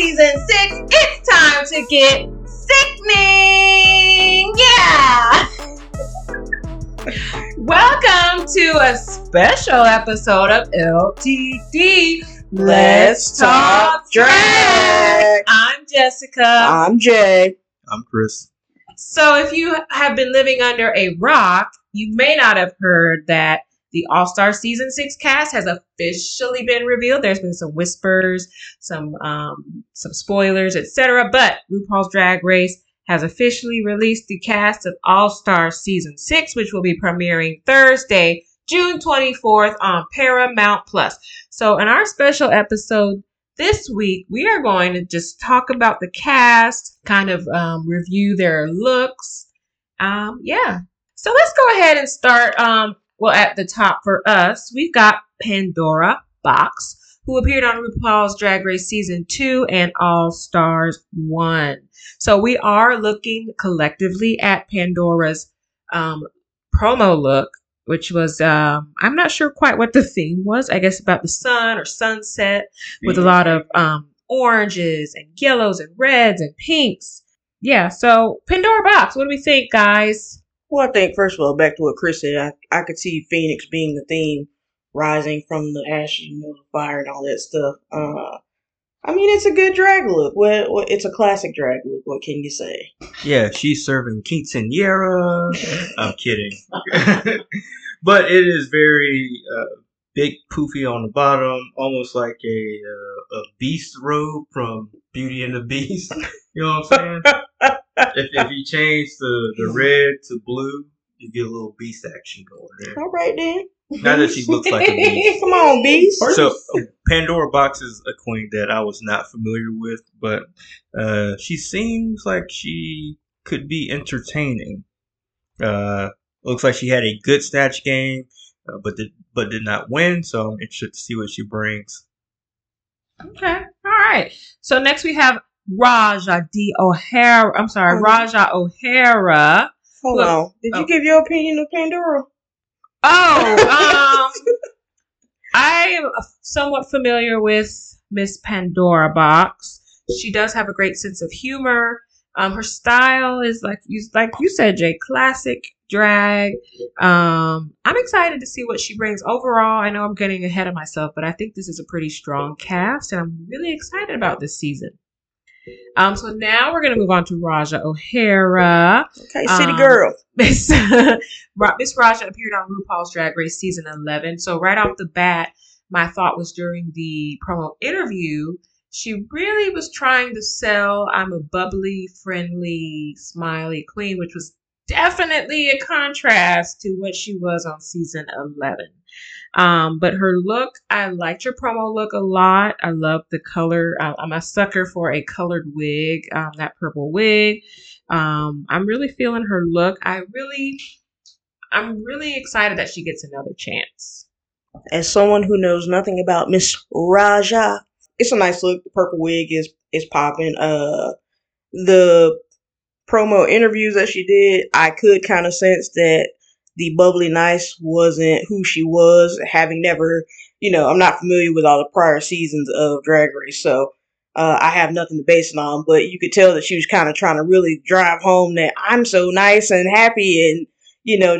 Season 6, it's time to get sickening! Yeah! Welcome to a special episode of LTD. Let's Talk Drag! I'm Jessica. I'm Jay. I'm Chris. So if you have been living under a rock, you may not have heard that the All-Star Season 6 cast has officially been revealed. There's been some whispers, some spoilers, etc. But RuPaul's Drag Race has officially released the cast of All-Star Season 6, which will be premiering Thursday, June 24th on Paramount+. So in our special episode this week, we are going to just talk about the cast, kind of review their looks. So let's go ahead and start... Well, at the top for us, we've got Pandora Boxx, who appeared on RuPaul's Drag Race Season 2 and All Stars 1. So we are looking collectively at Pandora's promo look, which was, I'm not sure quite what the theme was. I guess about the sun or sunset with a lot of oranges and yellows and reds and pinks. Yeah, so Pandora Boxx, what do we think, guys? Well, I think, first of all, back to what Chris said, I could see Phoenix being the theme, rising from the ashes, the fire and all that stuff. I mean, it's a good drag look. Well, it's a classic drag look. What can you say? Yeah, she's serving quinceañera. I'm kidding. But it is very big, poofy on the bottom, almost like a beast robe from Beauty and the Beast. You know what I'm saying? If you change the red to blue, you get a little beast action going there. All right, then. Now that she looks like a beast. Come on, beast. So, Pandora Boxx is a queen that I was not familiar with, but she seems like she could be entertaining. Looks like she had a good snatch game, but did not win, so I'm interested to see what she brings. Okay. All right. So, next we have... Raja O'Hara. Hold on. Did you give your opinion of Pandora? Oh, I am somewhat familiar with Miss Pandora Boxx. She does have a great sense of humor. Her style is like you said, Jay, classic drag. I'm excited to see what she brings overall. I know I'm getting ahead of myself, but I think this is a pretty strong cast, and I'm really excited about this season. So now we're going to move on to Raja O'Hara. Okay, city girl. Miss Raja appeared on RuPaul's Drag Race Season 11. So right off the bat, my thought was during the promo interview, she really was trying to sell I'm a bubbly, friendly, smiley queen, which was definitely a contrast to what she was on Season 11. But her look, I liked her promo look a lot. I love the color. I'm a sucker for a colored wig, that purple wig. I'm really feeling her look. I'm really excited that she gets another chance. As someone who knows nothing about Miss Raja, it's a nice look. The purple wig is popping. The promo interviews that she did, I could kind of sense that the bubbly nice wasn't who she was, having never, I'm not familiar with all the prior seasons of Drag Race, so I have nothing to base it on, but you could tell that she was kind of trying to really drive home that I'm so nice and happy and,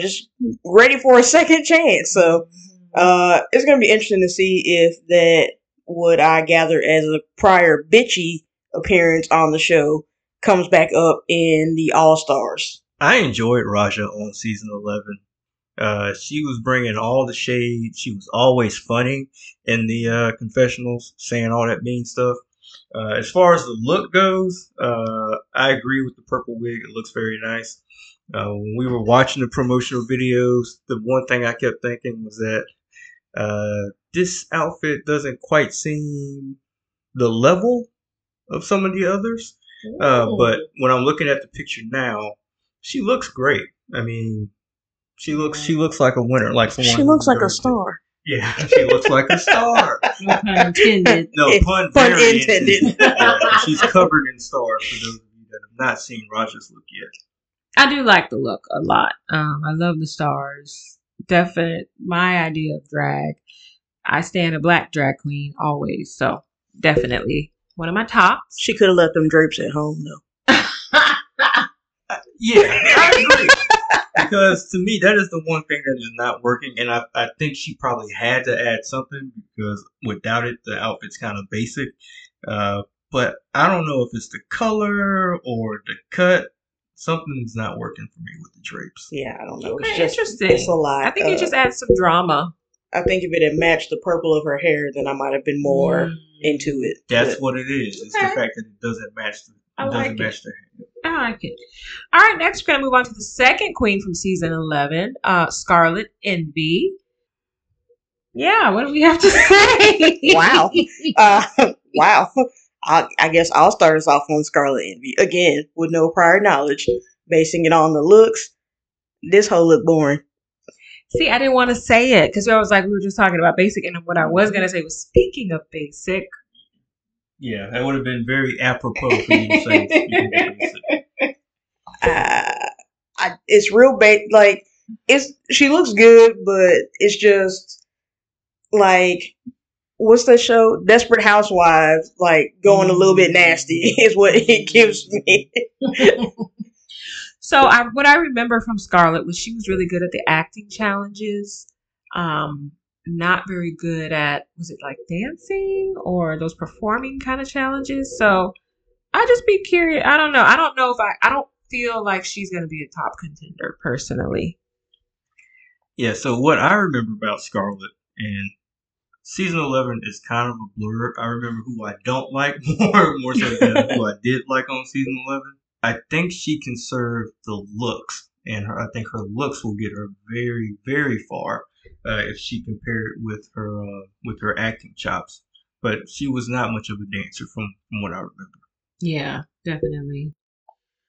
just ready for a second chance. So it's going to be interesting to see if that, what I gathered as a prior bitchy appearance on the show, comes back up in the All-Stars. I enjoyed Raja on Season 11. She was bringing all the shade. She was always funny in the confessionals, saying all that mean stuff. As far as the look goes, I agree with the purple wig. It looks very nice. When we were watching the promotional videos, the one thing I kept thinking was that this outfit doesn't quite seem the level of some of the others. But when I'm looking at the picture now, she looks great. I mean, she looks like a winner. Like someone. She looks like a star. Yeah, she looks like a star. No pun intended. Yeah, she's covered in stars for those of you that have not seen Raja's look yet. I do like the look a lot. I love the stars. Definite. My idea of drag. I stand a black drag queen always, so definitely one of my tops. She could have left them drapes at home, though. Yeah, I agree. Because to me, that is the one thing that is not working. And I think she probably had to add something because without it, the outfit's kind of basic. But I don't know if it's the color or the cut. Something's not working for me with the drapes. Yeah, I don't know. Okay, it's just, interesting. It's a lot. I think it just adds some drama. I think if it had matched the purple of her hair, then I might have been more into it. That's what it is. It's the fact that it doesn't match the hair. I like it. All right, next we're going to move on to the second queen from season 11, Scarlet Envy. Yeah, what do we have to say? Wow. I guess I'll start us off on Scarlet Envy. Again, with no prior knowledge, basing it on the looks. This whole look boring. See, I didn't want to say it because I was like, we were just talking about basic, and what I was going to say was, speaking of basic. Yeah, that would have been very apropos for you to say. Speaking of basic. It's real basic. Like, she looks good, but it's just like, what's that show? Desperate Housewives. Like, going a little bit nasty is what it gives me. So what I remember from Scarlett was she was really good at the acting challenges. Not very good at, was it like dancing or those performing kind of challenges? So I just be curious. I don't know. I don't feel like she's going to be a top contender personally. Yeah. So what I remember about Scarlett, and season 11 is kind of a blur. I remember who I don't like more so than who I did like on season 11. I think she can serve the looks, and I think her looks will get her very, very far if she compared with her acting chops. But she was not much of a dancer from what I remember. Yeah, definitely.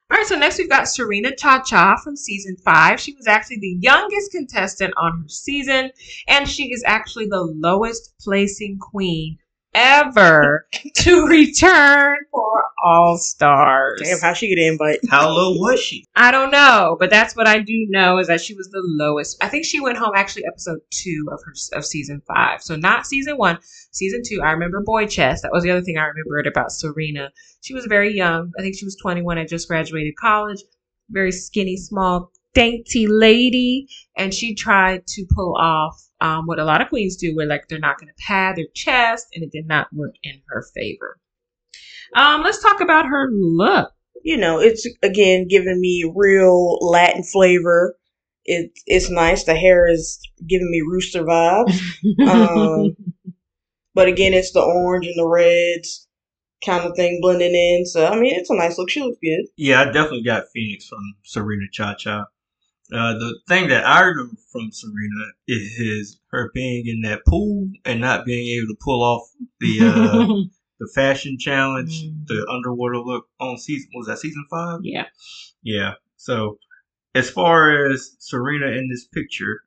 All right, so next we've got Serena ChaCha from season 5. She was actually the youngest contestant on her season, and she is actually the lowest placing queen ever to return for All-Stars. Damn, how she get an invite? How low was she? I don't know, but that's what I do know is that she was the lowest. I think she went home actually episode 2 of season 5. So not season 1, season 2. I remember boy chest. That was the other thing I remembered about Serena. She was very young. I think she was 21. I just graduated college. Very skinny, small, dainty lady, and she tried to pull off what a lot of queens do, where like they're not going to pad their chest, and it did not work in her favor. Let's talk about her look. You know, it's again giving me real Latin flavor. It's nice. The hair is giving me Rooster vibes. But again, it's the orange and the reds kind of thing blending in. So I mean, it's a nice look. She looks good. Yeah, I definitely got Phoenix from Serena ChaCha. The thing that I remember from Serena is her being in that pool and not being able to pull off the the fashion challenge, the underwater look on season 5? Yeah. Yeah. So as far as Serena in this picture,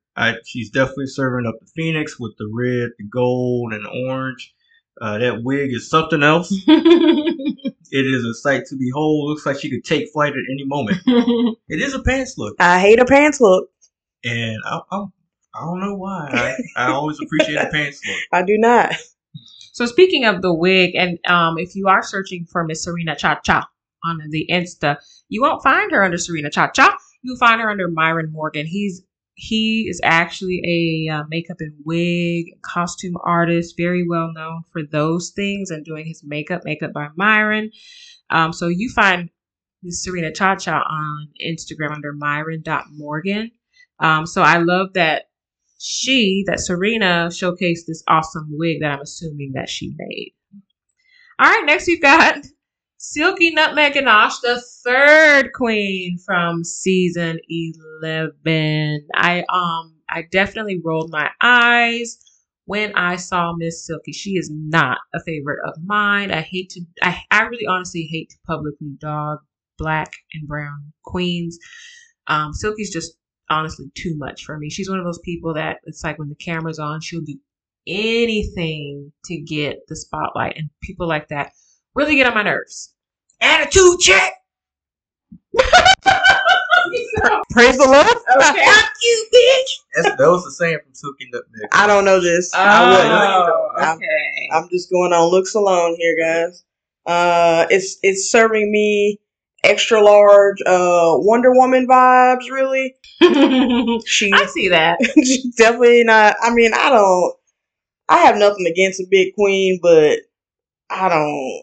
she's definitely serving up the Phoenix with the red, the gold, and the orange. That wig is something else. It is a sight to behold. Looks like she could take flight at any moment. It is a pants look. I hate a pants look. And I don't know why. I always appreciate a pants look. I do not. So speaking of the wig, and if you are searching for Miss Serena ChaCha on the Insta, you won't find her under Serena ChaCha. You'll find her under Myron Morgan. He is actually a makeup and wig costume artist, very well known for those things and doing his makeup by Myron. So you find Miss Serena ChaCha on Instagram under myron.morgan. So I love that that Serena showcased this awesome wig that I'm assuming that she made. All right, next we've got Silky Nutmeg Ganache, the third queen from season 11. I definitely rolled my eyes when I saw Miss Silky. She is not a favorite of mine. I really honestly hate to publicly dog black and brown queens. Silky's just honestly too much for me. She's one of those people that it's like when the camera's on, she'll do anything to get the spotlight, and people like that really get on my nerves. Attitude check. Praise the Lord. Okay. Fuck you, bitch. That was the same from Silky Nutmeg. I don't know this. Oh, okay. I'm just going on looks alone here, guys. It's serving me extra large Wonder Woman vibes, really. I see that. She's definitely not. I mean, I have nothing against a big queen, but I'm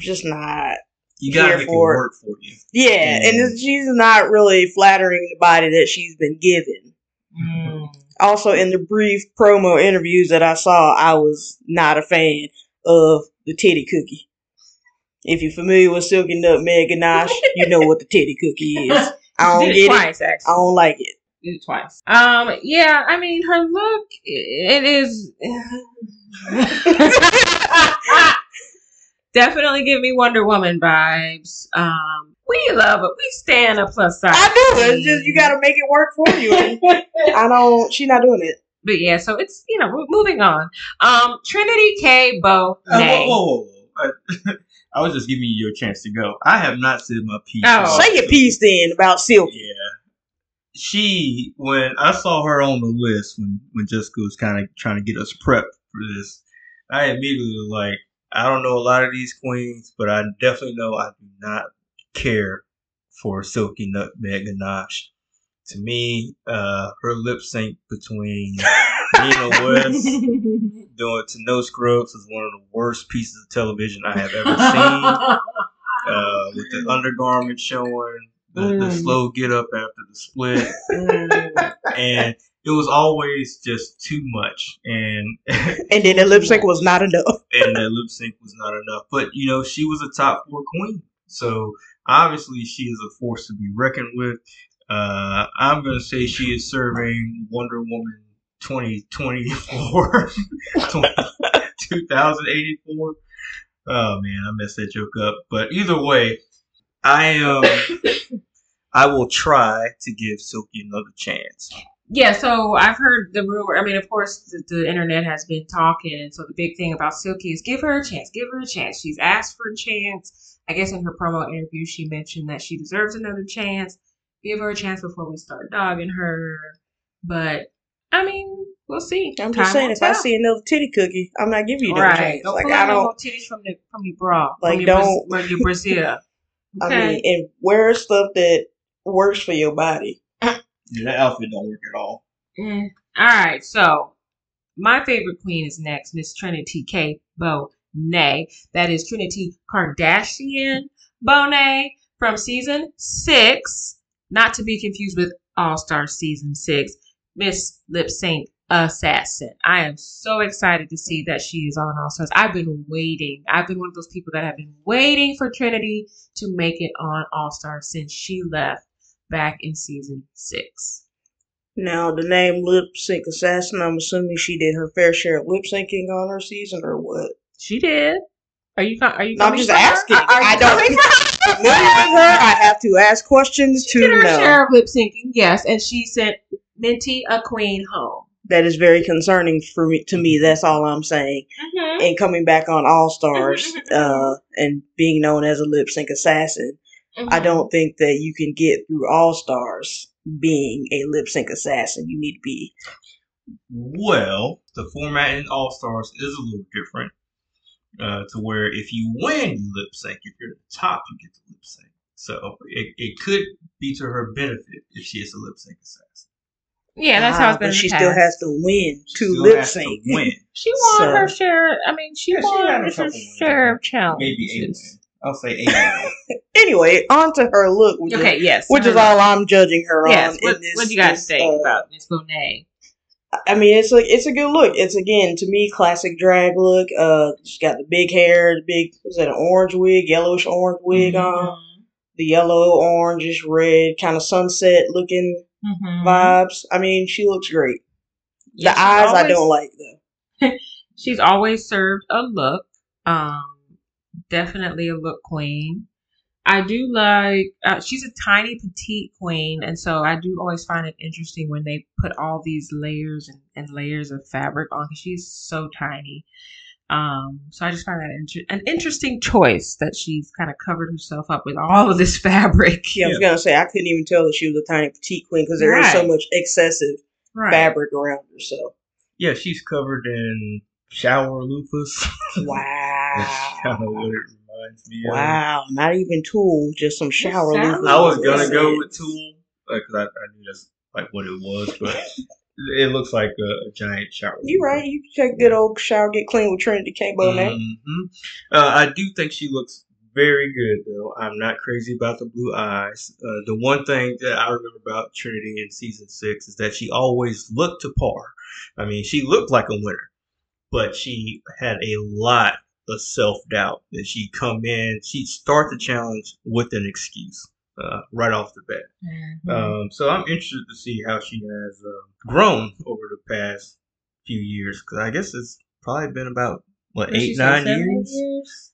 just not. You gotta make it work for you. Yeah, and she's not really flattering the body that she's been given. Mm. Also, in the brief promo interviews that I saw, I was not a fan of the titty cookie. If you're familiar with Silky Nutmeg Ganache, you know what the titty cookie is. I don't get twice, it. Actually. I don't like it. Did it twice. Yeah, I mean, her look, it is... Definitely give me Wonder Woman vibes. We love it. We stand a plus size. I do. It's just you got to make it work for you. She's not doing it. But yeah, so it's, moving on. Trinity K. Bonet. Whoa. I was just giving you your chance to go. I have not said my piece. Oh, say your piece then about Silky. Yeah. She, when I saw her on the list, when Jessica was kind of trying to get us prepped for this, I immediately was like, I don't know a lot of these queens, but I definitely know I do not care for Silky Nutmeg Ganache. To me, her lip sync between Nina West doing To No Scrubs is one of the worst pieces of television I have ever seen. With the undergarment showing, the slow get up after the split. And it was always just too much. And then the lip sync was not enough. And the lip sync was not enough. But, she was a top 4 queen. So, obviously, she is a force to be reckoned with. I'm going to say she is serving Wonder Woman 2024. 2084. Oh, man, I messed that joke up. But either way, I will try to give Silky another chance. Yeah, so I've heard the rumor. I mean, of course, the internet has been talking. So the big thing about Silky is give her a chance. Give her a chance. She's asked for a chance. I guess in her promo interview, she mentioned that she deserves another chance. Give her a chance before we start dogging her. But, I mean, we'll see. I'm just saying, if I see another titty cookie, I'm not giving you no chance. Don't pull out no titties from your bra. Like, don't. From your brassiere. Okay. I mean, and wear stuff that works for your body. Yeah, that outfit don't work at all. Mm. All right, so my favorite queen is next, Miss Trinity K. Bonet. That is Trinity Kardashian Bonet from season 6, not to be confused with All-Stars season 6, Miss Lip Sync Assassin. I am so excited to see that she is on All-Stars. I've been waiting. I've been one of those people that have been waiting for Trinity to make it on All-Stars since she left back in season 6. Now, the name Lip Sync Assassin, I'm assuming she did her fair share of lip syncing on her season, or what? She did. Are you? No, I'm just asking. I don't familiar with her. I have to ask questions she to know. She did her share of lip syncing, yes, and she sent Minty a queen home. That is very concerning to me. That's all I'm saying. Mm-hmm. And coming back on All Stars and being known as a Lip Sync Assassin. Mm-hmm. I don't think that you can get through All Stars being a lip sync assassin. You need to be. Well, the format in All Stars is a little different to where if you win, you lip sync. If you're at the top, you get to lip sync. So it could be to her benefit if she is a lip sync assassin. Yeah, that's how it's been. But she still has to win to lip sync. She won her share. I mean, she won her share of challenges. Maybe 8 wins. I'll say 8. Anyway, on to her look. Which is all I'm judging her on. What do you guys say about Miss Bonet? I mean, it's a good look. It's, again, to me, classic drag look. She's got the big hair, an orange wig, yellowish-orange wig on. The yellow, orangish, red, kind of sunset-looking vibes. I mean, she looks great. Yeah, the eyes I don't like, though. She's always served a look. Definitely a look queen. I do like, she's a tiny petite queen, and so I do always find it interesting when they put all these layers and layers of fabric on, because she's so tiny. So I just find that an interesting choice that she's kind of covered herself up with all of this fabric. Yeah, I was going to say, I couldn't even tell that she was a tiny petite queen, because there is so much excessive fabric around her. So. Yeah, she's covered in shower loofahs. Wow. That's kind of what it Yeah. Wow, not even Tool, just some shower. I was gonna go with Tool because I knew that's like what it was, but it looks like a giant shower. You're right. You can take good old shower, get clean with Trinity K. Bonet. Mm-hmm. I do think she looks very good though. I'm not crazy about the blue eyes. The one thing that I remember about Trinity in season 6 is that she always looked to par. I mean, she looked like a winner, but she had a lot of self-doubt. And she'd come in, she'd start the challenge with an excuse right off the bat. Mm-hmm. So I'm interested to see how she has grown over the past few years, because I guess it's probably been about, what, 8, 9 years?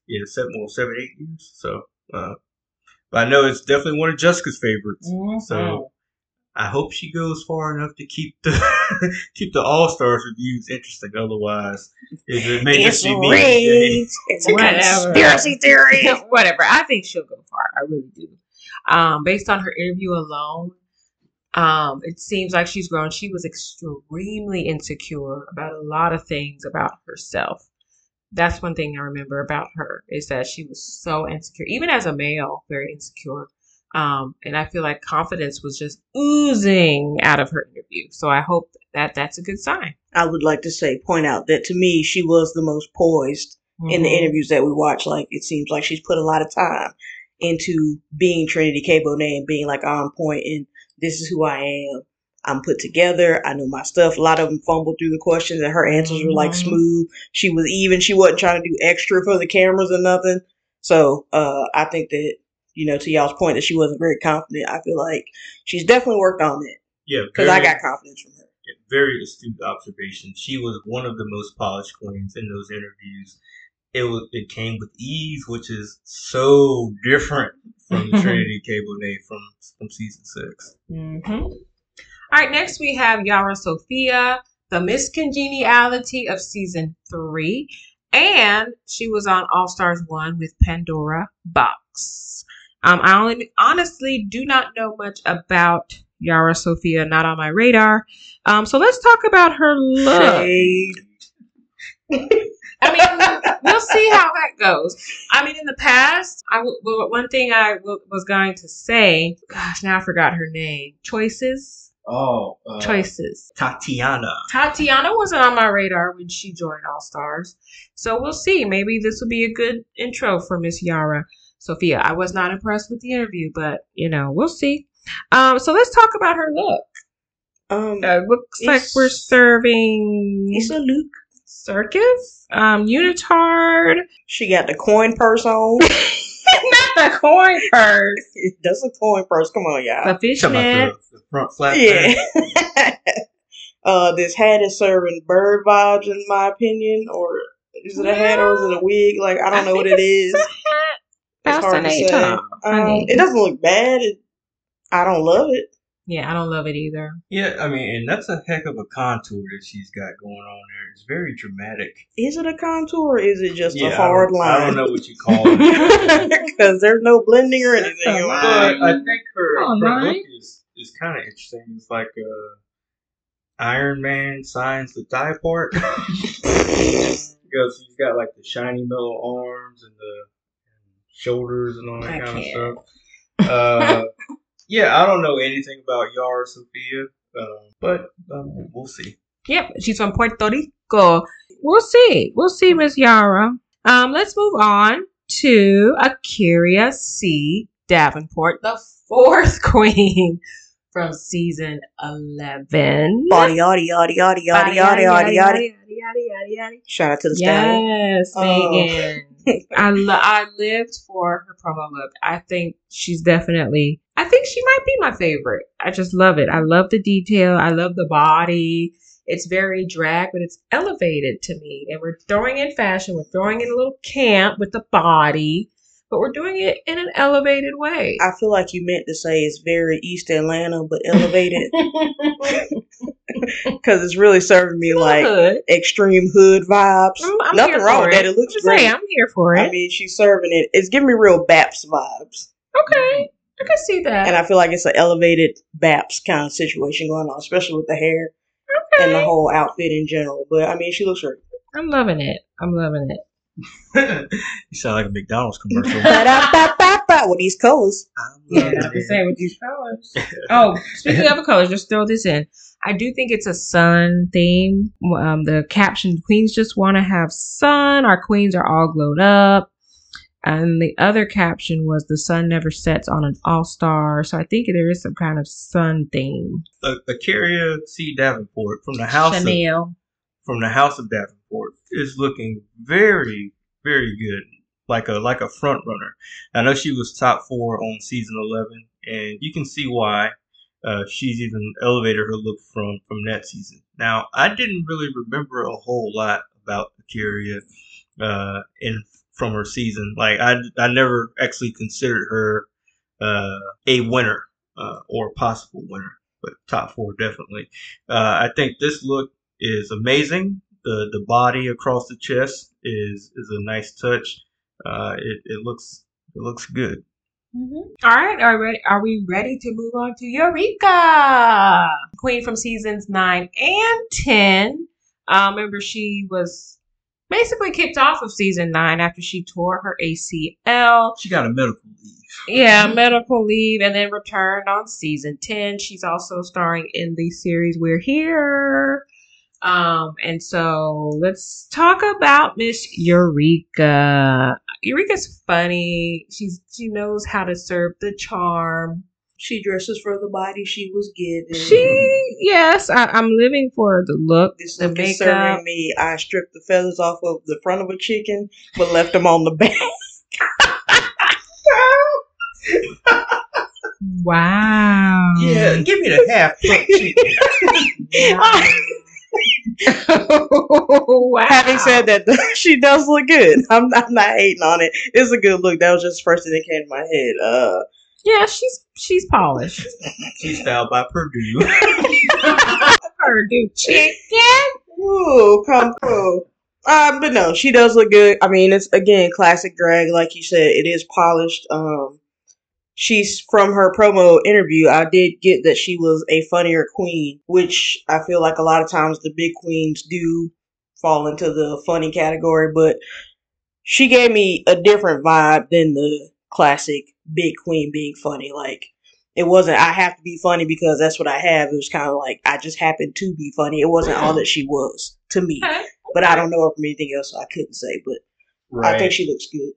Yeah, 7, 8 years. So, but I know it's definitely one of Jessica's favorites. Mm-hmm. So I hope she goes far enough to keep the All-Stars reviews interesting. Otherwise, it may just be me. It's a conspiracy theory. Whatever. I think she'll go far. I really do. Based on her interview alone, it seems like she's grown. She was extremely insecure about a lot of things about herself. That's one thing I remember about her, is that she was so insecure, even as a male, very insecure. And I feel like confidence was just oozing out of her interview. So I hope that that's a good sign. I would like to point out that to me, she was the most poised in the interviews that we watched. Like, it seems like she's put a lot of time into being Trinity K. Bonet and being like on point and this is who I am. I'm put together. I know my stuff. A lot of them fumbled through the questions and her answers were like smooth. She was even. She wasn't trying to do extra for the cameras or nothing. So I think that, you know, to y'all's point that she wasn't very confident, I feel like she's definitely worked on it. Yeah. Because I got confidence from her. Yeah, very astute observation. She was one of the most polished queens in those interviews. It came with ease, which is so different from the Trinity K. Bonet from season 6. Mm-hmm. All right, next we have Yara Sofia, the Miss Congeniality of season 3, and she was on All Stars 1 with Pandora Boxx. I honestly do not know much about Yara Sofia, not on my radar. So let's talk about her look. I mean, we'll see how that goes. I mean, in the past, one thing I was going to say, gosh, now I forgot her name. Choices. Tatiana wasn't on my radar when she joined All Stars. So we'll see. Maybe this will be a good intro for Miss Yara Sofia. I was not impressed with the interview, but, you know, we'll see. So let's talk about her look. It looks like we're serving... It's a Luke Circus? Unitard. She got the coin purse on. Not the coin purse. That's a coin purse. Come on, y'all. The fishnet. The front flap. Yeah. This hat is serving bird vibes, in my opinion. Or is it a hat or is it a wig? Like, I don't know what it is. It's hard to say. It doesn't look bad. I don't love it. Yeah, I don't love it either. Yeah, I mean, and that's a heck of a contour that she's got going on there. It's very dramatic. Is it a contour or is it just a hard line? I don't know what you call it. Because there's no blending or anything. But I think her look is kind of interesting. It's like Iron Man signs the thigh part. Because she's got like the shiny metal arms and the shoulders and all that kind of stuff. Yeah, I don't know anything about Yara Sofia, but we'll see. Yep, she's from Puerto Rico. We'll see. We'll see, Miss Yara. Let's move on to A'keria C. Davenport, the 4th queen from season 11. Shout out to the sky. Yes, Megan. I lived for her promo look. I think she's definitely... I think she might be my favorite. I just love it. I love the detail. I love the body. It's very drag, but it's elevated to me. And we're throwing in fashion. We're throwing in a little camp with the body, but we're doing it in an elevated way. I feel like you meant to say it's very East Atlanta, but elevated. Because it's really serving me like hood. Extreme hood vibes. Nothing wrong with that. It looks great. I'm here for it. I mean, she's serving it. It's giving me real BAPS vibes. Okay. I can see that. And I feel like it's an elevated BAPS kind of situation going on, especially with the hair and the whole outfit in general. But, I mean, she looks great. I'm loving it. You sound like a McDonald's commercial. With these colors. Yeah, I was saying with these colors. Oh, speaking of colors, just throw this in. I do think it's a sun theme. The caption, queens just want to have sun. Our queens are all glowed up. And the other caption was the sun never sets on an all-star. So I think there is some kind of sun theme. A'keria C. Davenport from the house Chanel. From the house of Davenport is looking very, very good. Like a front runner. I know she was top 4 on season 11, and you can see why she's even elevated her look from that season. Now, I didn't really remember a whole lot about A'keria from her season. Like I never actually considered her a winner or a possible winner, but top 4 definitely. I think this look is amazing. The body across the chest is a nice touch. It looks good. Mm-hmm. All right, are we ready to move on to Eureka, queen from seasons 9 and 10? Remember, she was basically kicked off of season 9 after she tore her ACL. She got a medical leave. Yeah, medical leave, and then returned on season 10. She's also starring in the series We're Here. And so let's talk about Miss Eureka. Eureka's funny. She knows how to serve the charm. She dresses for the body she was given. I'm living for the look. This the makeup. Serving me. I stripped the feathers off of the front of a chicken, but left them on the back. Wow. Yeah, give me the half front chicken. Wow. Oh, wow. Having said that, she does look good. I'm not hating on it. It's a good look. That was just the first thing that came to my head. Yeah, she's polished. She's styled by Purdue. Purdue chicken. Ooh, come through. But no, she does look good. I mean, it's again classic drag, like you said. It is polished. She's from her promo interview. I did get that she was a funnier queen, which I feel like a lot of times the big queens do fall into the funny category, but she gave me a different vibe than the classic big queen being funny. Like, it wasn't, I have to be funny because that's what I have. It was kind of like, I just happened to be funny. It wasn't all that she was to me, but I don't know her from anything else, so I couldn't say, but right. I think she looks good.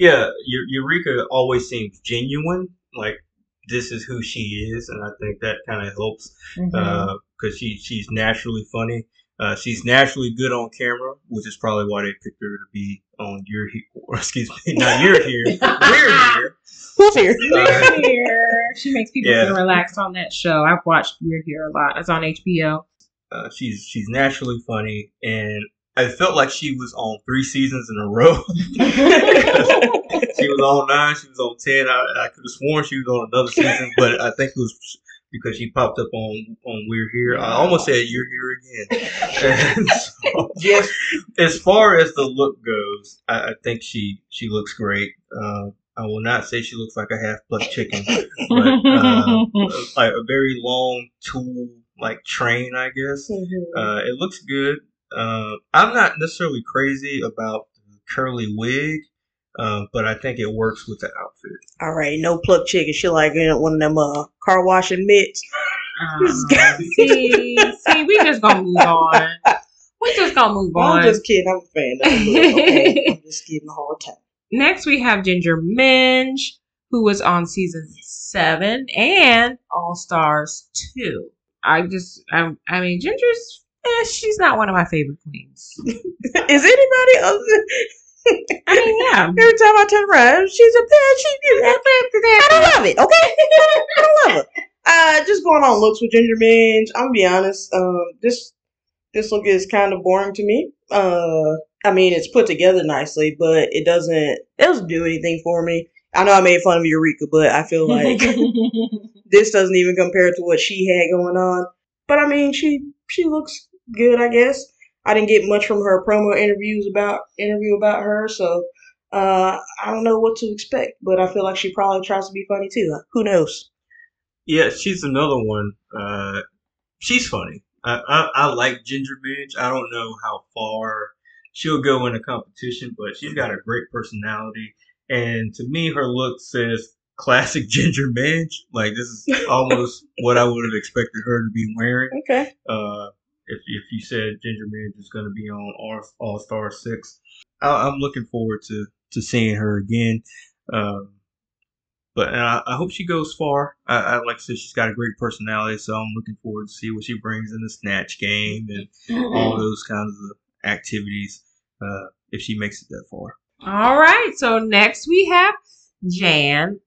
Yeah, Eureka always seems genuine. Like, this is who she is, and I think that kind of helps because she's naturally funny. She's naturally good on camera, which is probably why they picked her to be on You're Here. Excuse me, not You're Here. We're Here. Who's here? We're Here. She makes people feel relaxed on that show. I've watched We're Here a lot. It's on HBO. She's naturally funny, and I felt like she was on 3 seasons in a row. She was on 9, she was on 10. I could have sworn she was on another season, but I think it was because she popped up on We're Here. I almost said You're Here again. And so, as far as the look goes, I think she looks great. I will not say she looks like a half-plucked chicken, but like a very long tool, like train, I guess. It looks good. I'm not necessarily crazy about the curly wig, but I think it works with the outfit. All right, no pluck chicken. She like one of them car washing mitts. See, we just gonna move on. I'm just kidding. I'm a fan. I'm just kidding. Hard time. Next, we have Ginger Minj, who was on season 7 and All-Stars 2. I mean, Ginger's. She's not one of my favorite queens. Is anybody else? I mean, yeah. Every time I turn around, she's up there. I don't love it, okay? I don't love her. Just going on looks with Ginger Minj. I'm going to be honest. This look is kind of boring to me. I mean, it's put together nicely, but it doesn't do anything for me. I know I made fun of Eureka, but I feel like this doesn't even compare to what she had going on. But, I mean, she looks good, I guess. I didn't get much from her promo interview about her, so I don't know what to expect. But I feel like she probably tries to be funny, too. Who knows? Yeah, she's another one. She's funny. I like Ginger Minj. I don't know how far she'll go in a competition, but she's got a great personality. And to me, her look says classic Ginger Minj. Like, this is almost what I would have expected her to be wearing. Okay. If you said Ginger Minj is going to be on All-Star 6, I'm looking forward to seeing her again. But I hope she goes far. Like I said, she's got a great personality, so I'm looking forward to see what she brings in the snatch game and all those kinds of activities if she makes it that far. All right. So next we have Jan.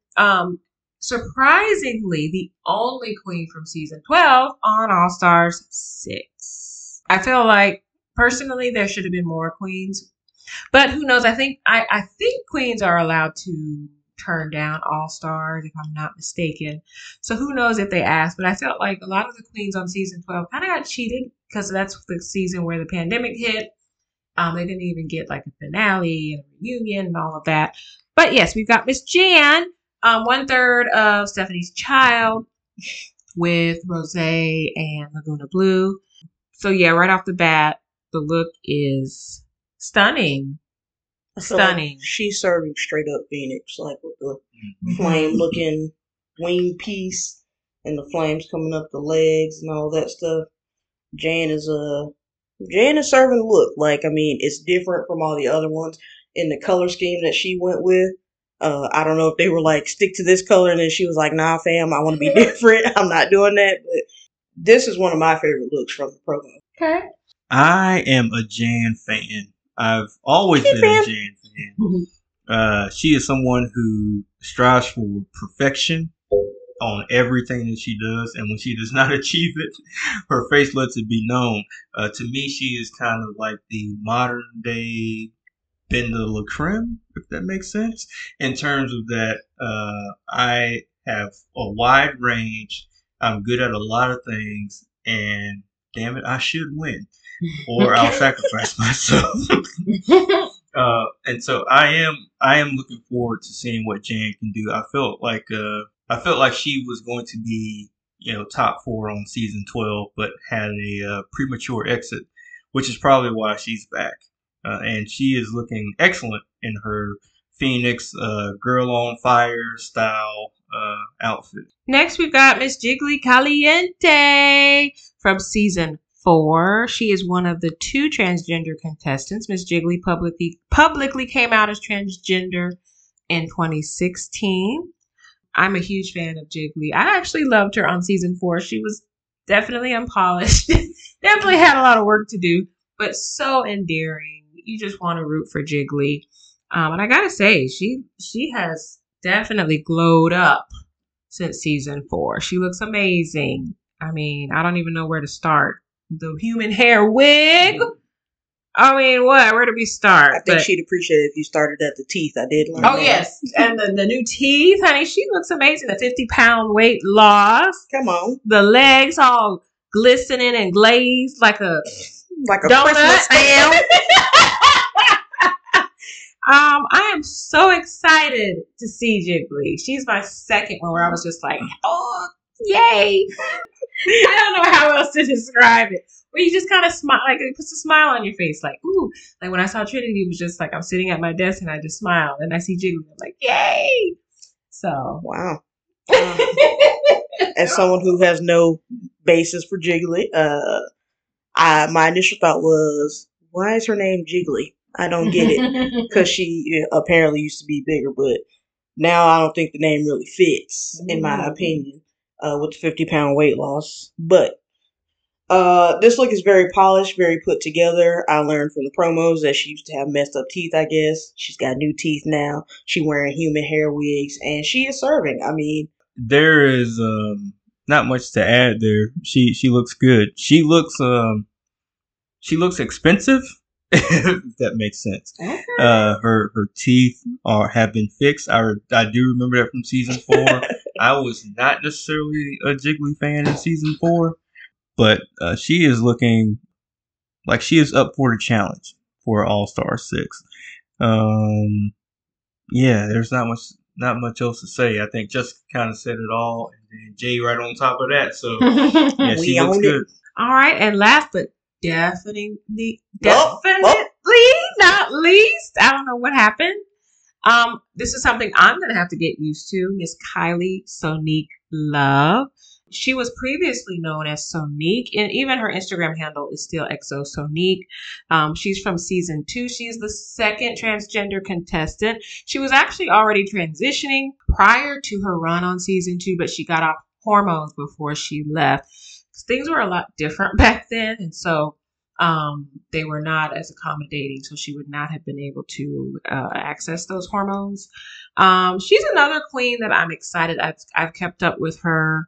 Surprisingly, the only queen from season 12 on All Stars 6. I feel like personally there should have been more queens, but who knows? I think queens are allowed to turn down All Stars, if I'm not mistaken. So who knows if they asked, but I felt like a lot of the queens on season 12 kind of got cheated because that's the season where the pandemic hit. They didn't even get like a finale and a reunion and all of that. But yes, we've got Miss Jan, one third of Stefani's Child with Rose and Lagoona Bloo. So yeah, right off the bat, the look is stunning. Stunning. So she's serving straight up Phoenix, like with the flame looking wing piece and the flames coming up the legs and all that stuff. Jan is serving the look. Like, I mean, it's different from all the other ones in the color scheme that she went with. I don't know if they were like, stick to this color, and then she was like, nah, fam, I want to be different. I'm not doing that. But this is one of my favorite looks from the program. Okay. I am a Jan fan. I've always been a Jan fan. She is someone who strives for perfection on everything that she does, and when she does not achieve it, her face lets it be known. To me, she is kind of like the modern day Ben de la Creme, if that makes sense. In terms of that, I have a wide range. I'm good at a lot of things, and damn it, I should win. Or I'll sacrifice myself. And so I am looking forward to seeing what Jan can do. I felt like she was going to be, top 4 on season 12, but had a premature exit, which is probably why she's back. And she is looking excellent in her Phoenix girl on fire style outfit. Next, we've got Miss Jiggly Caliente from season 4. She is one of the 2 transgender contestants. Miss Jiggly publicly came out as transgender in 2016. I'm a huge fan of Jiggly. I actually loved her on season 4. She was definitely unpolished. Definitely had a lot of work to do, but so endearing. You just want to root for Jiggly. And I got to say, she has definitely glowed up since season 4. She looks amazing. I mean, I don't even know where to start. The human hair wig. I mean, where do we start? I think she'd appreciate it if you started at the teeth. I did learn. Oh, yes. And the new teeth, honey, she looks amazing. The 50-pound weight loss. Come on. The legs all glistening and glazed like a Christmas ham. I am so excited to see Jiggly. She's my second one where I was just like, oh, yay. I don't know how else to describe it. Where you just kind of smile, like it puts a smile on your face, like ooh. Like when I saw Trinity, it was just like I'm sitting at my desk and I just smiled, and I see Jiggly, I'm like yay! So wow. As someone who has no basis for Jiggly, my initial thought was, why is her name Jiggly? I don't get it, because she apparently used to be bigger, but now I don't think the name really fits, in my opinion, with the 50-pound weight loss, but. This look is very polished, very put together. I learned from the promos that she used to have messed up teeth, I guess. She's got new teeth now. She's wearing human hair wigs, and she is serving. I mean, there is not much to add there. She looks good. She looks expensive, if that makes sense. Okay. Her teeth have been fixed. I do remember that from season 4. I was not necessarily a Jiggly fan in season 4. But she is looking like she is up for the challenge for All-Star 6. There's not much else to say. I think Jessica kind of said it all, and Jay right on top of that. So yeah, she looks good. All right, and last but definitely lastly, not least, I don't know what happened. This is something I'm going to have to get used to. Miss Kylie Sonique Love. She was previously known as Sonique, and even her Instagram handle is still XO Sonique. She's from season 2. She's the second transgender contestant. She was actually already transitioning prior to her run on season 2, but she got off hormones before she left. Things were a lot different back then, and so they were not as accommodating, so she would not have been able to access those hormones. She's another queen that I'm excited. I've kept up with her.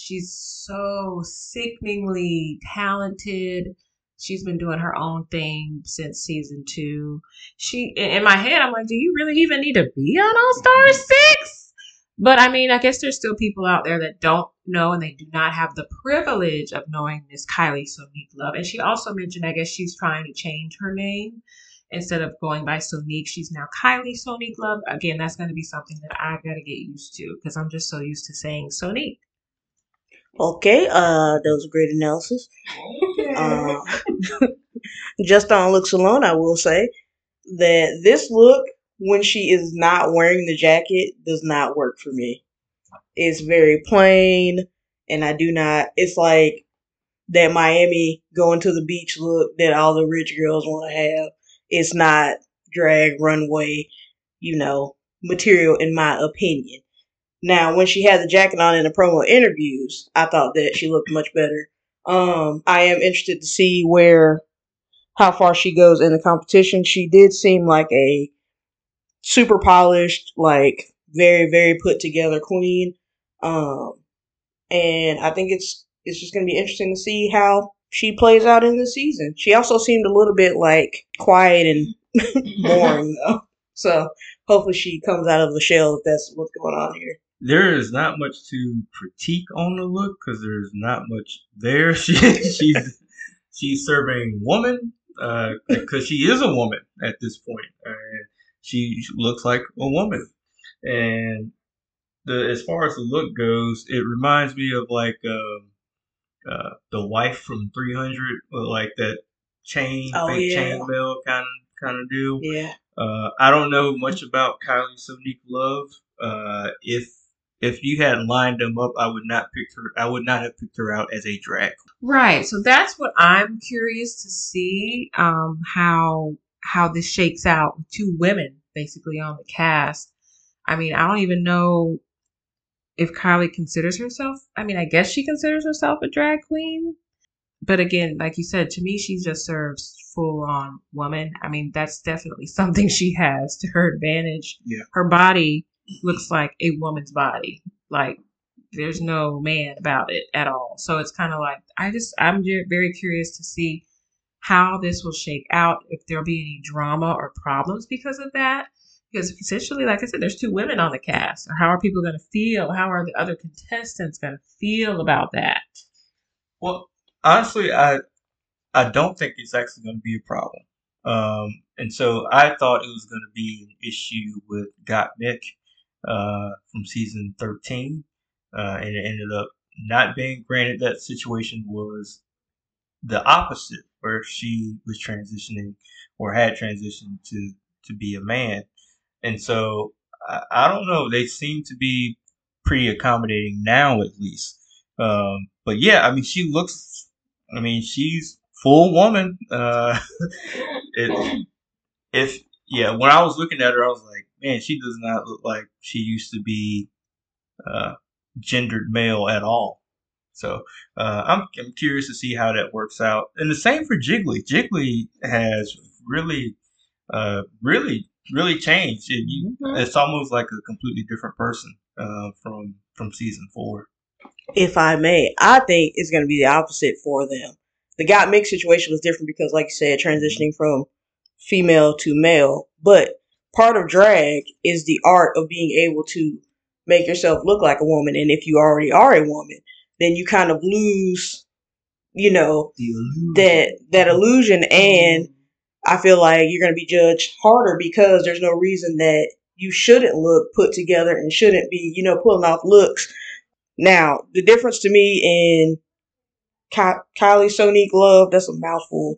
She's so sickeningly talented. She's been doing her own thing since season 2. She, in my head, I'm like, do you really even need to be on All-Stars 6? But I mean, I guess there's still people out there that don't know and they do not have the privilege of knowing Miss Kylie Sonique Love. And she also mentioned, I guess she's trying to change her name. Instead of going by Sonique, she's now Kylie Sonique Love. Again, that's going to be something that I've got to get used to because I'm just so used to saying Sonique. Okay, that was a great analysis. Okay. Just on looks alone, I will say that this look, when she is not wearing the jacket, does not work for me. It's very plain, and I do not. It's like that Miami going to the beach look that all the rich girls want to have. It's not drag runway, material in my opinion. Now, when she had the jacket on in the promo interviews, I thought that she looked much better. I am interested to see how far she goes in the competition. She did seem like a super polished, like very, very put together queen. And I think it's just going to be interesting to see how she plays out in the season. She also seemed a little bit like quiet and boring though. So hopefully she comes out of the shell if that's what's going on here. There is not much to critique on the look because there's not much there. She's serving woman because she is a woman at this point. She looks like a woman. And as far as the look goes, it reminds me of like the wife from 300, like that chain, chainmail kind of deal. Yeah. I don't know much about Kylie Sonique Love. If you had lined them up, I would not have picked her out as a drag. Right. So that's what I'm curious to see, how this shakes out with two women basically on the cast. I mean, I don't even know if Kylie considers herself. I mean, I guess she considers herself a drag queen. But again, like you said, to me, she just serves full-on woman. I mean, that's definitely something she has to her advantage. Yeah. Her body looks like a woman's body. Like, there's no man about it at all. So it's kind of like, I'm very curious to see how this will shake out, if there'll be any drama or problems because of that. Because essentially, like I said, there's two women on the cast. How are people going to feel? How are the other contestants going to feel about that? Well, honestly, I don't think it's actually going to be a problem. And so I thought it was going to be an issue with Gottmik from season 13. And it ended up not being. Granted, that situation was the opposite, where she was transitioning or had transitioned to be a man. And so I don't know. They seem to be pretty accommodating now, at least. But yeah, I mean, she's full woman. When I was looking at her, I was like, man, she does not look like she used to be gendered male at all. So I'm curious to see how that works out. And the same for Jiggly. Jiggly has really changed. It's almost like a completely different person from season 4. If I may, I think it's going to be the opposite for them. The Gottmik situation was different because, like you said, transitioning from female to male. But part of drag is the art of being able to make yourself look like a woman. And if you already are a woman, then you kind of lose, that illusion. And I feel like you're going to be judged harder because there's no reason that you shouldn't look put together and shouldn't be, pulling off looks. Now, the difference to me in Kylie Sonique Love. That's a mouthful.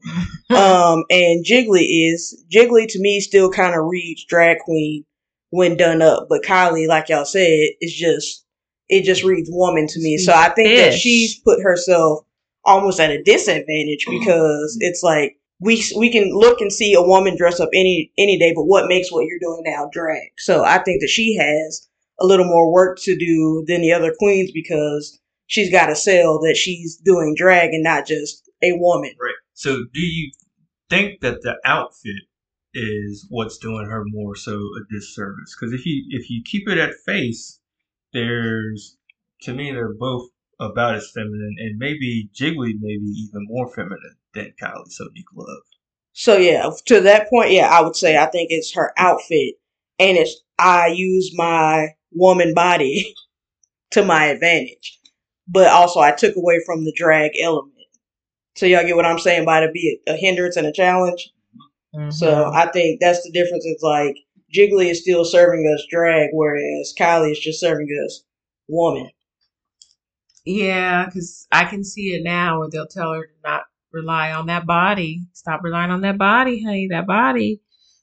And Jiggly to me still kind of reads drag queen when done up, but Kylie, like y'all said, it just reads woman to me. So I think that she's put herself almost at a disadvantage because it's like we can look and see a woman dress up any day, but what makes what you're doing now drag? So I think that she has a little more work to do than the other queens because she's got to sell that she's doing drag and not just a woman. Right. So do you think that the outfit is what's doing her more so a disservice? Because if you keep it at face, they're both about as feminine, and maybe Jiggly maybe even more feminine than Kylie Sonique Love. So yeah, to that point, yeah, I would say I think it's her outfit, and I use my woman body to my advantage, but also I took away from the drag element. So y'all get what I'm saying by to be a hindrance and a challenge. Mm-hmm. So I think that's the difference. It's like Jiggly is still serving us drag, whereas Kylie is just serving us woman. Yeah, because I can see it now where they'll tell her to not rely on that body. Stop relying on that body, honey, that body.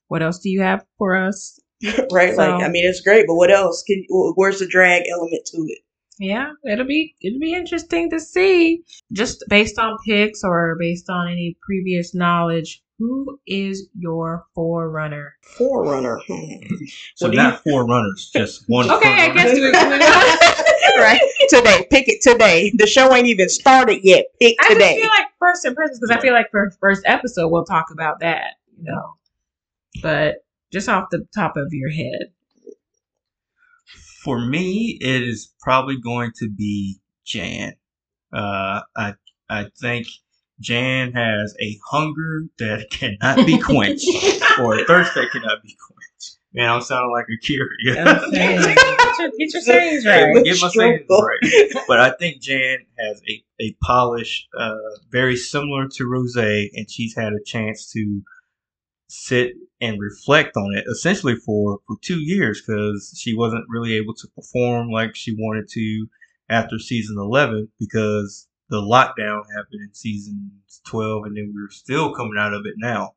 What else do you have for us? Right, so, it's great, but what else? Where's the drag element to it? Yeah, it'll be interesting to see. Just based on pics or based on any previous knowledge, who is your forerunner? Forerunner. So not forerunners, just one. Okay, I guess we're going on. Right. Today. Pick it today. The show ain't even started yet. Pick today. I just feel like first impressions because I feel like for first episode we'll talk about that, But just off the top of your head. For me, it is probably going to be Jan. I think Jan has a hunger that cannot be quenched, or a thirst that cannot be quenched. Man, I'm sounding like A'keria. Okay. Get your sayings right. Get my sayings right. But I think Jan has a polish very similar to Rose, and she's had a chance to sit and reflect on it essentially for 2 years because she wasn't really able to perform like she wanted to after season 11 because the lockdown happened in season 12, and then we're still coming out of it now.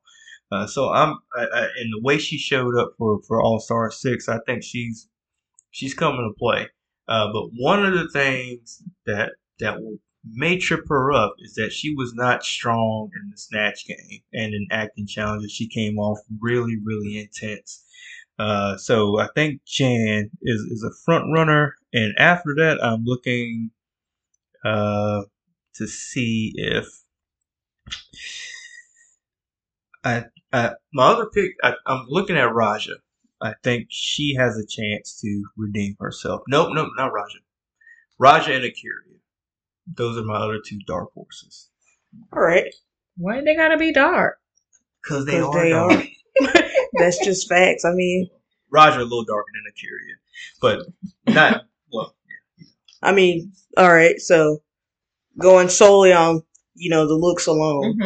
So the way she showed up for All-Star 6, I think she's coming to play. But one of the things that may trip her up is that she was not strong in the snatch game and in acting challenges. She came off really, really intense. So I think Jan is a front runner, and after that, I'm looking to see if my other pick, I'm looking at Raja. I think she has a chance to redeem herself. Nope, not Raja. Raja and A'keria. Those are my other two dark horses. All right. Why they gotta be dark? Because they are. That's just facts. Raja a little darker than A'keria, but not well. All right. So going solely on, the looks alone,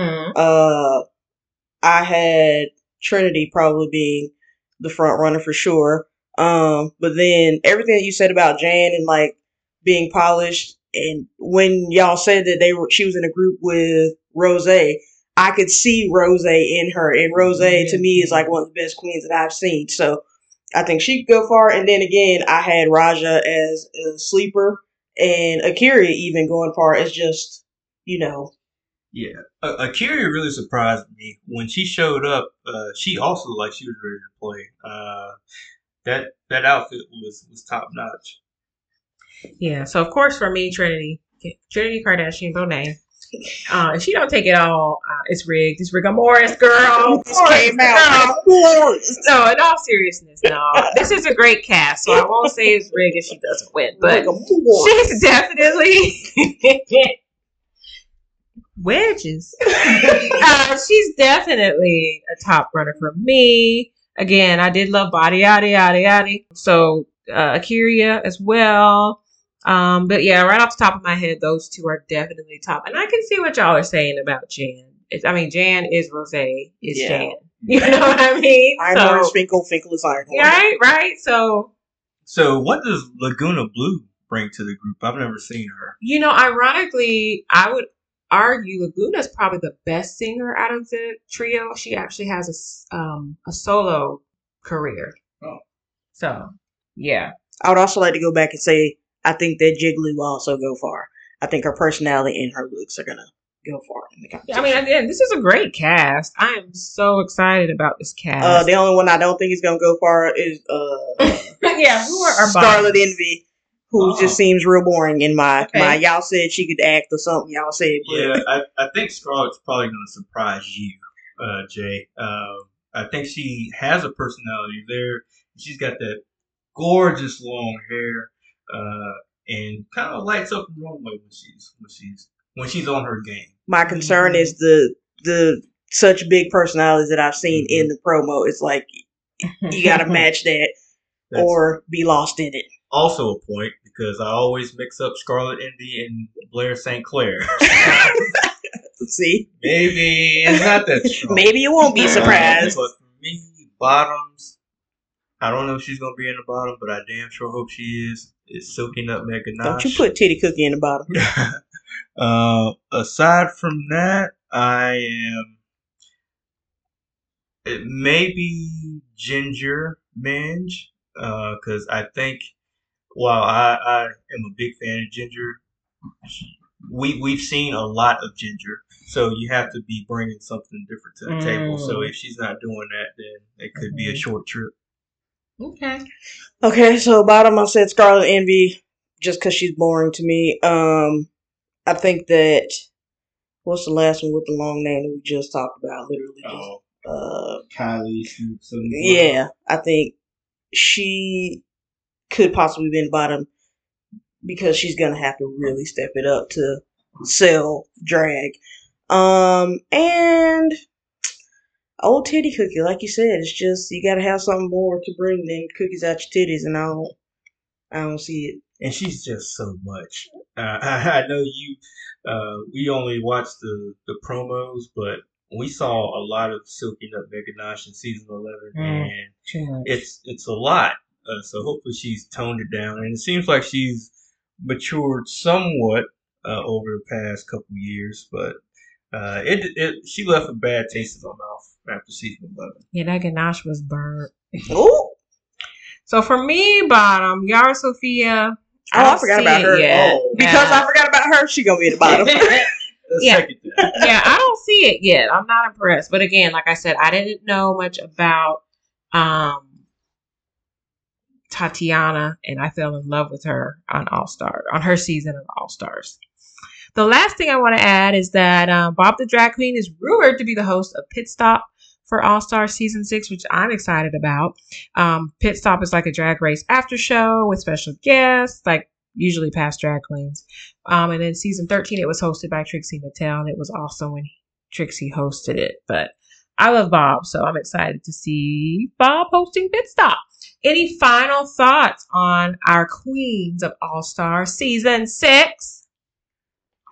I had Trinity probably being the front runner for sure. But then everything that you said about Jan and like being polished, and when y'all said that she was in a group with Rose, I could see Rose in her, and Rose to me is like one of the best queens that I've seen. So I think she could go far. And then again, I had Raja as a sleeper. And A'keria even going far as just, Yeah. A'keria really surprised me. When she showed up, she also, she was ready to play. That outfit was top notch. Yeah. So, of course, for me, Trinity Kardashian Bonet. If she don't take it all, it's rigged. It's rigamortis, girl. This came out. No, in all seriousness, no. This is a great cast, so I won't say it's rigged if she doesn't win. But she's definitely wedges. She's definitely a top runner for me. Again, I did love body, yada, yada, yada. So A'keria as well. But yeah, right off the top of my head, those two are definitely top. And I can see what y'all are saying about Jan. Jan is Rose, Jan. You know what I mean? Ironhorn, Finkel is Ironhorn. Right. So what does Lagoona Bloo bring to the group? I've never seen her. Ironically, I would argue Lagoona is probably the best singer out of the trio. She actually has a solo career. Oh. So, yeah. I would also like to go back and say I think that Jiggly will also go far. I think her personality and her looks are going to go far in the competition. Yeah, I mean, again, this is a great cast. I am so excited about this cast. The only one I don't think is going to go far is yeah, who are our Scarlet Envy, who just seems real boring in my y'all said she could act or something. Y'all said. But. Yeah, I think Scarlet's probably going to surprise you, Jay. I think she has a personality there. She's got that gorgeous long hair. And kind of lights up the runway when she's on her game. My concern is the such big personalities that I've seen in the promo. It's like you got to match that or be lost in it. Also a point because I always mix up Scarlet Envy and Blair St. Clair. See, maybe it's not that strong. Maybe you won't be surprised. But for me, bottoms. I don't know if she's gonna be in the bottom, but I damn sure hope she is. It's Silky Nutmeg Ganache. Don't you put Titty Cookie in the bottom. Aside from that, I am... It may be Ginger Minj, because I think, while I am a big fan of Ginger, we've seen a lot of Ginger, so you have to be bringing something different to the table. So if she's not doing that, then it could be a short trip. Okay, so bottom, I said Scarlet Envy, just because she's boring to me. I think that, what's the last one with the long name that we just talked about? Literally. Kylie Sonique Love. Yeah, I think she could possibly be in the bottom because she's going to have to really step it up to sell drag. And... Old Titty Cookie, like you said, it's just you gotta have something more to bring than cookies out your titties, and I don't see it. And she's just so much. I know you. We only watched the promos, but we saw a lot of Silky Nutmeg Ganache in season 11, and it's a lot. So hopefully she's toned it down, and it seems like she's matured somewhat over the past couple years, but. She left a bad taste in my mouth after season 11. Yeah, that ganache was burnt. Ooh. So for me, bottom, Yara Sofia. I forgot about her. Because I forgot about her, she gonna be at the bottom. I don't see it yet. I'm not impressed. But again, like I said, I didn't know much about Tatiana, and I fell in love with her on All-Stars, on her season of All-Stars. The last thing I want to add is that Bob the Drag Queen is rumored to be the host of Pit Stop for All-Star Season 6, which I'm excited about. Pit Stop is like a drag race after show with special guests, like usually past drag queens. And in Season 13, it was hosted by Trixie Mattel, and it was also when Trixie hosted it. But I love Bob, so I'm excited to see Bob hosting Pit Stop. Any final thoughts on our queens of All-Star Season 6?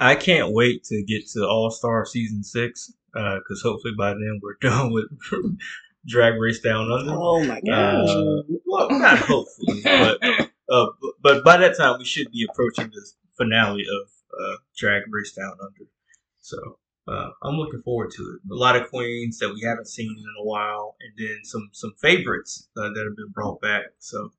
I can't wait to get to All-Star Season 6 because hopefully by then we're done with Drag Race Down Under. Oh, my gosh. Well, not hopefully, but by that time we should be approaching the finale of Drag Race Down Under. So I'm looking forward to it. A lot of queens that we haven't seen in a while and then some favorites that have been brought back. So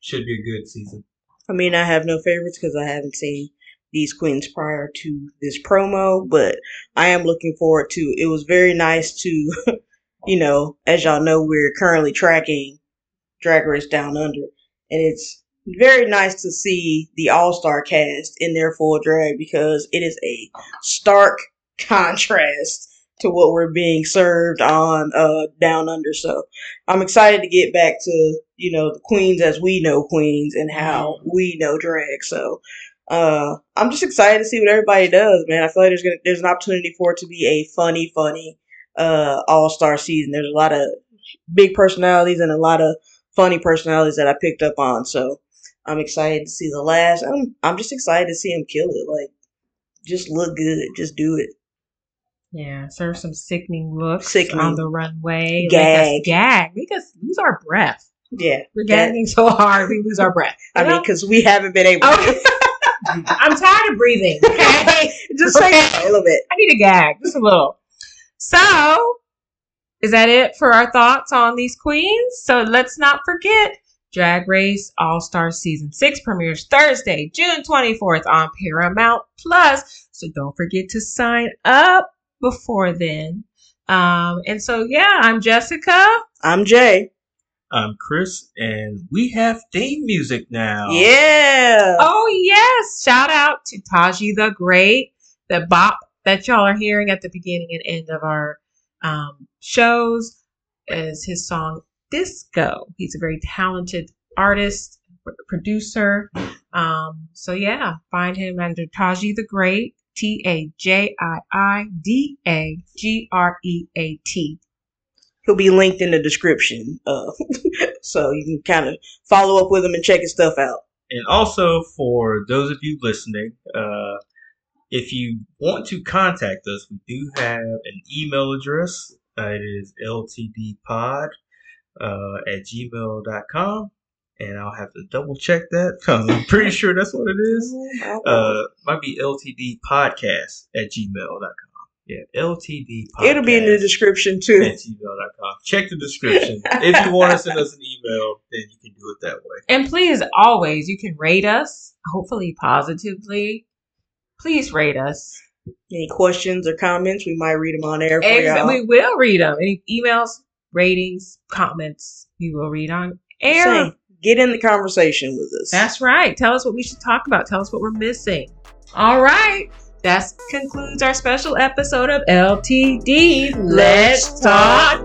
should be a good season. I mean, I have no favorites because I haven't seen these queens prior to this promo, but I am looking forward to it. Was very nice to, as y'all know, we're currently tracking Drag Race Down Under, and it's very nice to see the All-Star cast in their full drag because it is a stark contrast to what we're being served on Down Under. So I'm excited to get back to, the queens as we know queens and how we know drag. So I'm just excited to see what everybody does, man. I feel like there's an opportunity for it to be a funny all-star season. There's a lot of big personalities and a lot of funny personalities that I picked up on. So I'm excited to see the last. I'm just excited to see him kill it. Like, just look good. Just do it. Yeah, serve some sickening looks on the runway. Gag. Make us lose our breath. Yeah. We're gagging so hard we lose our breath. I mean, because we haven't been able to. I'm tired of breathing. Okay, just take a little bit. I need a gag, just a little. So, is that it for our thoughts on these queens? So let's not forget, Drag Race All-Stars Season 6 premieres Thursday, June 24th on Paramount+. So don't forget to sign up before then. And so, yeah, I'm Jessica. I'm Jay. I'm Chris, and we have theme music now. Yeah. Oh, yes. Shout out to Taji the Great, the bop that y'all are hearing at the beginning and end of our shows is his song Disco. He's a very talented artist, producer. So, yeah, find him under Taji the Great, TajiiDagreat. He'll be linked in the description. So you can kind of follow up with him and check his stuff out. And also for those of you listening, if you want to contact us, we do have an email address. It is ltdpod at gmail.com. And I'll have to double check that because I'm pretty sure that's what it is. Might be ltdpodcast at gmail.com. Yeah, LTD podcast. It'll be in the description too. At gmail.com. Check the description. If you want to send us an email, then you can do it that way. And please, always, you can rate us, hopefully positively. Please rate us. Any questions or comments, we might read them on air for y'all. We will read them. Any emails, ratings, comments, we will read on air. Same. Get in the conversation with us. That's right. Tell us what we should talk about. Tell us what we're missing. All right. That concludes our special episode of LTD. Let's Talk